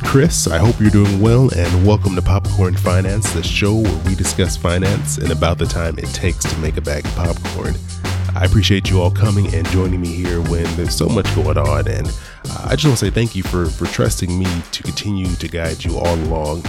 is Chris. I hope you're doing well, and welcome to Popcorn Finance, the show where we discuss finance and about the time it takes to make a bag of popcorn. I appreciate you all coming and joining me here when there's so much going on, and I just want to say thank you for trusting me to continue to guide you all along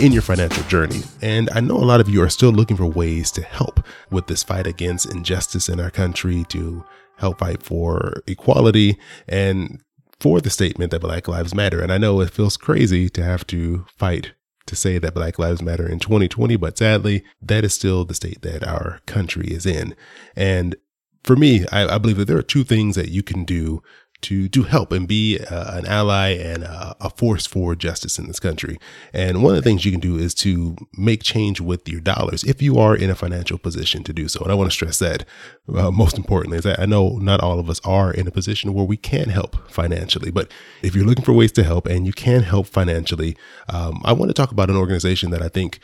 in your financial journey. And I know a lot of you are still looking for ways to help with this fight against injustice in our country, to help fight for equality and for the statement that Black Lives Matter. And I know it feels crazy to have to fight to say that Black Lives Matter in 2020, but sadly, that is still the state that our country is in. And for me, I believe that there are two things that you can do to help and be an ally and a force for justice in this country. And one of the things you can do is to make change with your dollars if you are in a financial position to do so. And I want to stress that most importantly is that I know not all of us are in a position where we can help financially, but if you're looking for ways to help and you can help financially, I want to talk about an organization that I think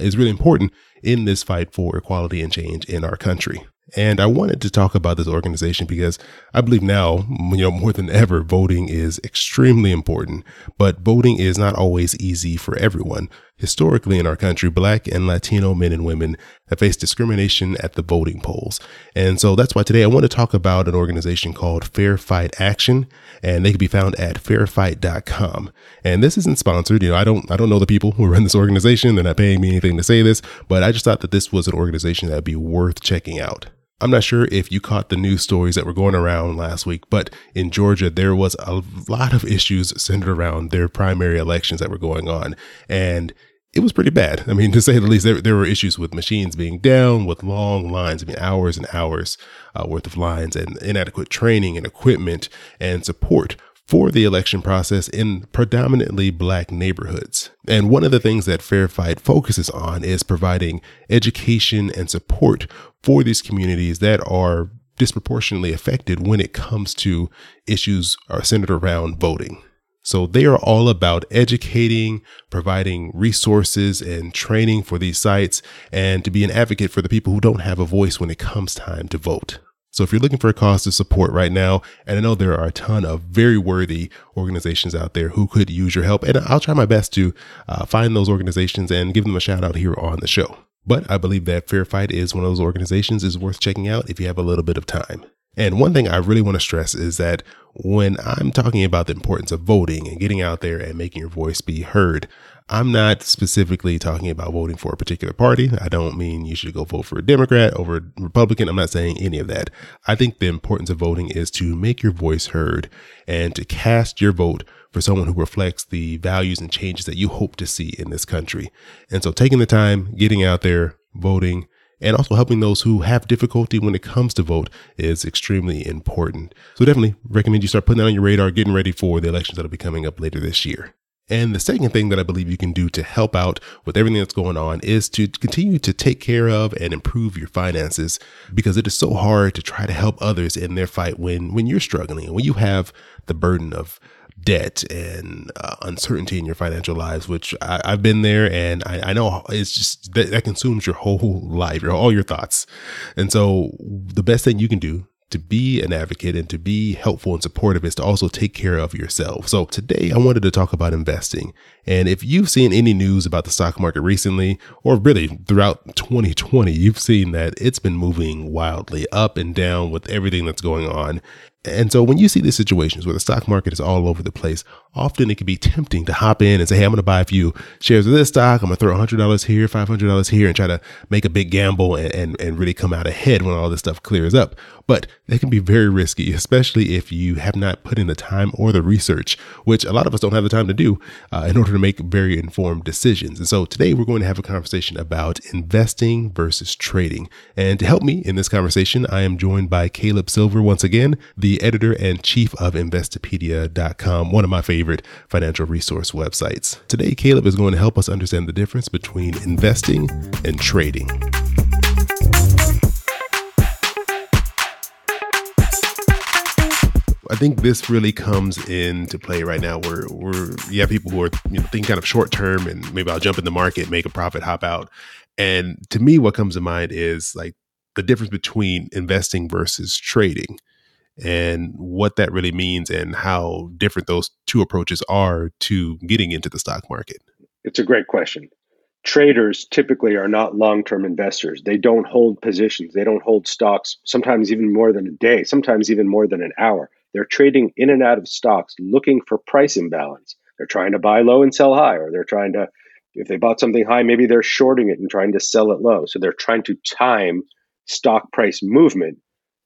is really important in this fight for equality and change in our country. And I wanted to talk about this organization because I believe now, more than ever, voting is extremely important, but voting is not always easy for everyone. Historically in our country, Black and Latino men and women have faced discrimination at the voting polls. And so that's why today I want to talk about an organization called Fair Fight Action, and they can be found at fairfight.com. And this isn't sponsored. I don't know the people who run this organization. They're not paying me anything to say this, but I just thought that this was an organization that would be worth checking out. I'm not sure if you caught the news stories that were going around last week, but in Georgia, there was a lot of issues centered around their primary elections that were going on. And it was pretty bad. I mean, to say the least, there were issues with machines being down, with long lines, hours and hours worth of lines, and inadequate training and equipment and support for the election process in predominantly Black neighborhoods. And one of the things that Fair Fight focuses on is providing education and support for these communities that are disproportionately affected when it comes to issues are centered around voting. So they are all about educating, providing resources and training for these sites, and to be an advocate for the people who don't have a voice when it comes time to vote. So if you're looking for a cause to support right now, and I know there are a ton of very worthy organizations out there who could use your help, and I'll try my best to find those organizations and give them a shout out here on the show. But I believe that Fair Fight is one of those organizations is worth checking out if you have a little bit of time. And one thing I really want to stress is that when I'm talking about the importance of voting and getting out there and making your voice be heard, I'm not specifically talking about voting for a particular party. I don't mean you should go vote for a Democrat over a Republican. I'm not saying any of that. I think the importance of voting is to make your voice heard and to cast your vote for someone who reflects the values and changes that you hope to see in this country. And so taking the time, getting out there, voting, and also helping those who have difficulty when it comes to vote is extremely important. So definitely recommend you start putting that on your radar, getting ready for the elections that'll be coming up later this year. And the second thing that I believe you can do to help out with everything that's going on is to continue to take care of and improve your finances, because it is so hard to try to help others in their fight when you're struggling and when you have the burden of debt and uncertainty in your financial lives, which I've been there, and I know it's just that consumes your whole life, all your thoughts. And so the best thing you can do to be an advocate and to be helpful and supportive is to also take care of yourself. So today I wanted to talk about investing. And if you've seen any news about the stock market recently, or really throughout 2020, you've seen that it's been moving wildly up and down with everything that's going on. And so when you see these situations where the stock market is all over the place, often it can be tempting to hop in and say, hey, I'm going to buy a few shares of this stock. I'm going to throw $100 here, $500 here, and try to make a big gamble and really come out ahead when all this stuff clears up. But that can be very risky, especially if you have not put in the time or the research, which a lot of us don't have the time to do in order to make very informed decisions. And so today we're going to have a conversation about investing versus trading. And to help me in this conversation, I am joined by Caleb Silver once again, the editor and chief of investopedia.com, one of my favorite financial resource websites. Today, Caleb is going to help us understand the difference between investing and trading. I think this really comes into play right now where you have people who are thinking kind of short term, and maybe I'll jump in the market, make a profit, hop out. And to me, what comes to mind is like the difference between investing versus trading. and what that really means and how different those two approaches are to getting into the stock market? It's a great question. Traders typically are not long-term investors. They don't hold positions. They don't hold stocks, sometimes even more than a day, sometimes even more than an hour. They're trading in and out of stocks looking for price imbalance. They're trying to buy low and sell high, or they're trying to, if they bought something high, maybe they're shorting it and trying to sell it low. So they're trying to time stock price movement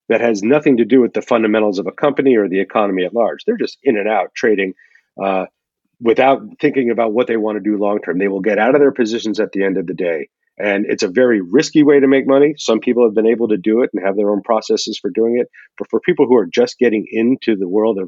that has nothing to do with the fundamentals of a company or the economy at large. They're just in and out trading without thinking about what they want to do long term. They will get out of their positions at the end of the day. And it's a very risky way to make money. Some people have been able to do it and have their own processes for doing it. But for people who are just getting into the world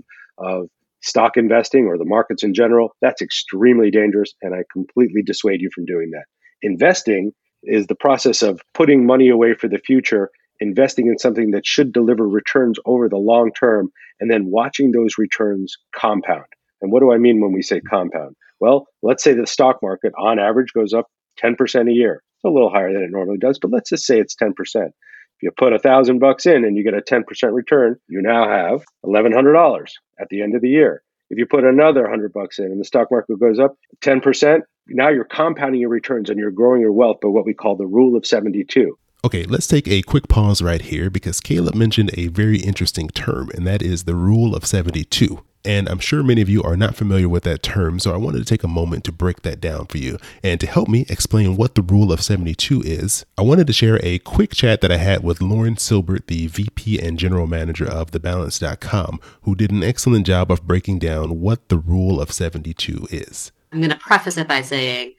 of stock investing or the markets in general, that's extremely dangerous. And I completely dissuade you from doing that. Investing is the process of putting money away for the future, investing in something that should deliver returns over the long term, and then watching those returns compound. And what do I mean when we say compound? Well, let's say the stock market on average goes up 10% a year. It's a little higher than it normally does, but let's just say it's 10%. If you put $1,000 in and you get a 10% return, you now have $1,100 at the end of the year. If you put another $100 in and the stock market goes up 10%, now you're compounding your returns and you're growing your wealth by what we call the Rule of 72. Okay, let's take a quick pause right here because Caleb mentioned a very interesting term, and that is the Rule of 72. And I'm sure many of you are not familiar with that term, so I wanted to take a moment to break that down for you. And to help me explain what the Rule of 72 is, I wanted to share a quick chat that I had with Lauren Silbert, the VP and General Manager of TheBalance.com, who did an excellent job of breaking down what the Rule of 72 is. I'm going to preface it by saying,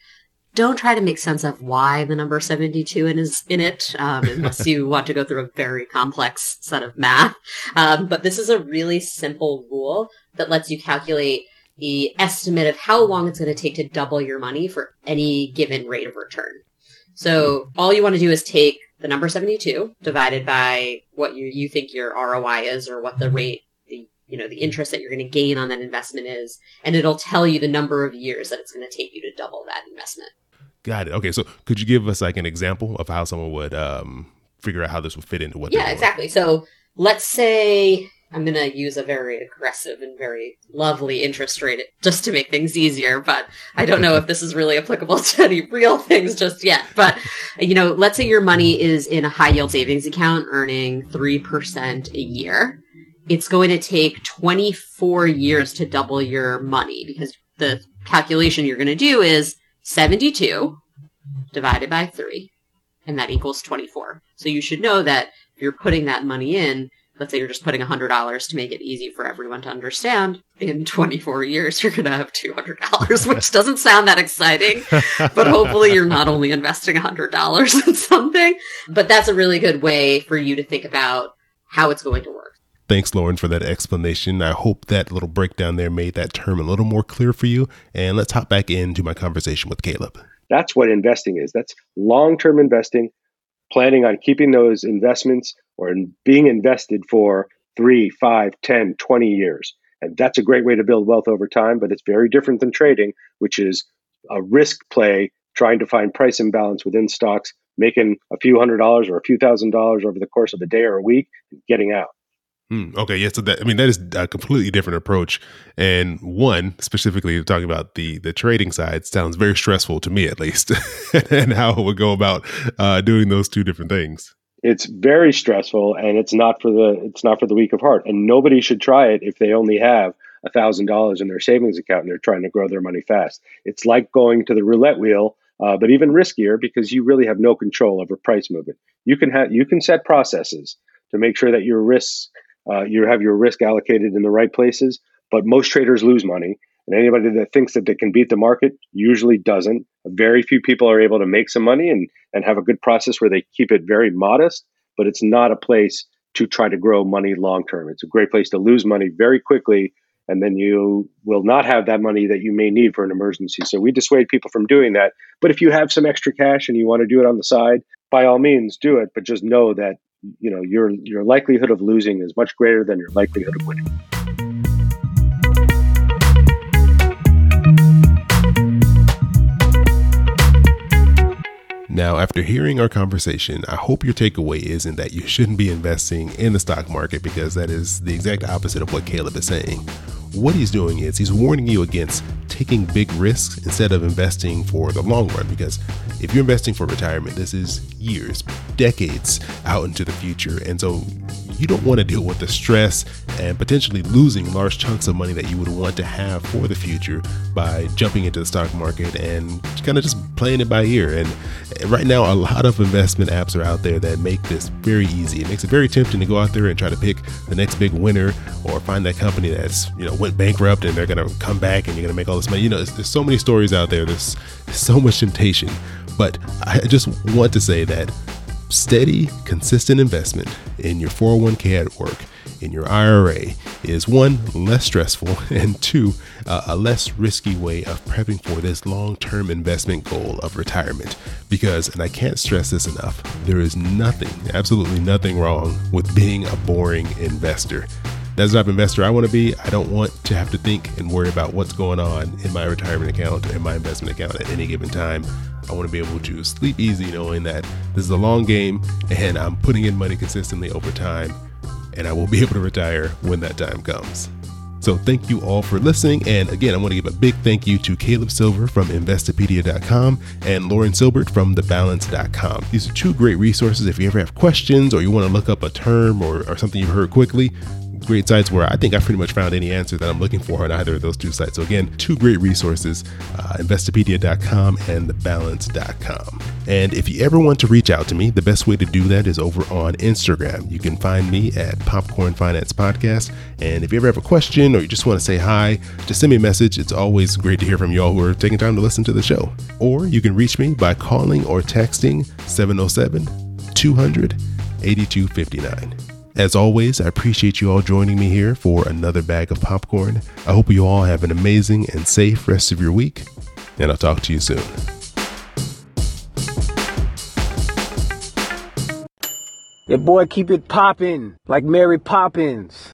don't try to make sense of why the number 72 is in it, unless you want to go through a very complex set of math. But this is a really simple rule that lets you calculate the estimate of how long it's going to take to double your money for any given rate of return. So all you want to do is take the number 72 divided by what you think your ROI is, or what the rate, the interest that you're going to gain on that investment is, and it'll tell you the number of years that it's going to take you to double that investment. Got it. Okay. So could you give us like an example of how someone would figure out how this would fit into what? Yeah, exactly. So let's say I'm going to use a very aggressive and very lovely interest rate just to make things easier, but I don't know if this is really applicable to any real things just yet. But, let's say your money is in a high yield savings account earning 3% a year. It's going to take 24 years to double your money because the calculation you're going to do is 72 divided by 3, and that equals 24. So you should know that if you're putting that money in, let's say you're just putting $100 to make it easy for everyone to understand, in 24 years, you're going to have $200, which doesn't sound that exciting, but hopefully you're not only investing $100 in something, but that's a really good way for you to think about how it's going to work. Thanks, Lauren, for that explanation. I hope that little breakdown there made that term a little more clear for you. And let's hop back into my conversation with Caleb. That's what investing is. That's long-term investing, planning on keeping those investments or being invested for 3, 5, 10, 20 years. And that's a great way to build wealth over time, but it's very different than trading, which is a risk play, trying to find price imbalance within stocks, making a few $100s or a few $1,000s over the course of a day or a week, and getting out. Okay. Yeah. So that is a completely different approach. And one specifically talking about the trading side sounds very stressful to me, at least, and how it would go about doing those two different things. It's very stressful, and it's not for the weak of heart. And nobody should try it if they only have $1,000 in their savings account and they're trying to grow their money fast. It's like going to the roulette wheel, but even riskier because you really have no control over price movement. You can set processes to make sure that your risks. You have your risk allocated in the right places, but most traders lose money. And anybody that thinks that they can beat the market usually doesn't. Very few people are able to make some money and have a good process where they keep it very modest, but it's not a place to try to grow money long-term. It's a great place to lose money very quickly, and then you will not have that money that you may need for an emergency. So we dissuade people from doing that. But if you have some extra cash and you want to do it on the side, by all means, do it, but just know that your likelihood of losing is much greater than your likelihood of winning. Now, after hearing our conversation, I hope your takeaway isn't that you shouldn't be investing in the stock market, because that is the exact opposite of what Caleb is saying. What he's doing is he's warning you against taking big risks instead of investing for the long run, because if you're investing for retirement, this is years, decades out into the future. And so you don't want to deal with the stress and potentially losing large chunks of money that you would want to have for the future by jumping into the stock market and kind of just playing it by ear. And right now, a lot of investment apps are out there that make this very easy. It makes it very tempting to go out there and try to pick the next big winner or find that company that's, you know, went bankrupt and they're going to come back and you're going to make all this money. You know, there's so many stories out there. There's so much temptation. But I just want to say that steady, consistent investment in your 401k at work, in your IRA, is one, less stressful, and two, a less risky way of prepping for this long-term investment goal of retirement. Because, and I can't stress this enough, there is nothing, absolutely nothing wrong with being a boring investor. That's the type of investor I want to be. I don't want to have to think and worry about what's going on in my retirement account and my investment account at any given time. I want to be able to sleep easy knowing that this is a long game and I'm putting in money consistently over time, and I will be able to retire when that time comes. So thank you all for listening. And again, I want to give a big thank you to Caleb Silver from investopedia.com and Lauren Silbert from TheBalance.com. These are two great resources. If you ever have questions or you want to look up a term or something you've heard quickly, great sites where I think I pretty much found any answer that I'm looking for on either of those two sites. So again, two great resources, investopedia.com and thebalance.com. And if you ever want to reach out to me, the best way to do that is over on Instagram. You can find me at Popcorn Finance Podcast. And if you ever have a question or you just want to say hi, just send me a message. It's always great to hear from y'all who are taking time to listen to the show. Or you can reach me by calling or texting 707-200-8259. As always, I appreciate you all joining me here for another bag of popcorn. I hope you all have an amazing and safe rest of your week, and I'll talk to you soon. Your boy keep it poppin' like Mary Poppins.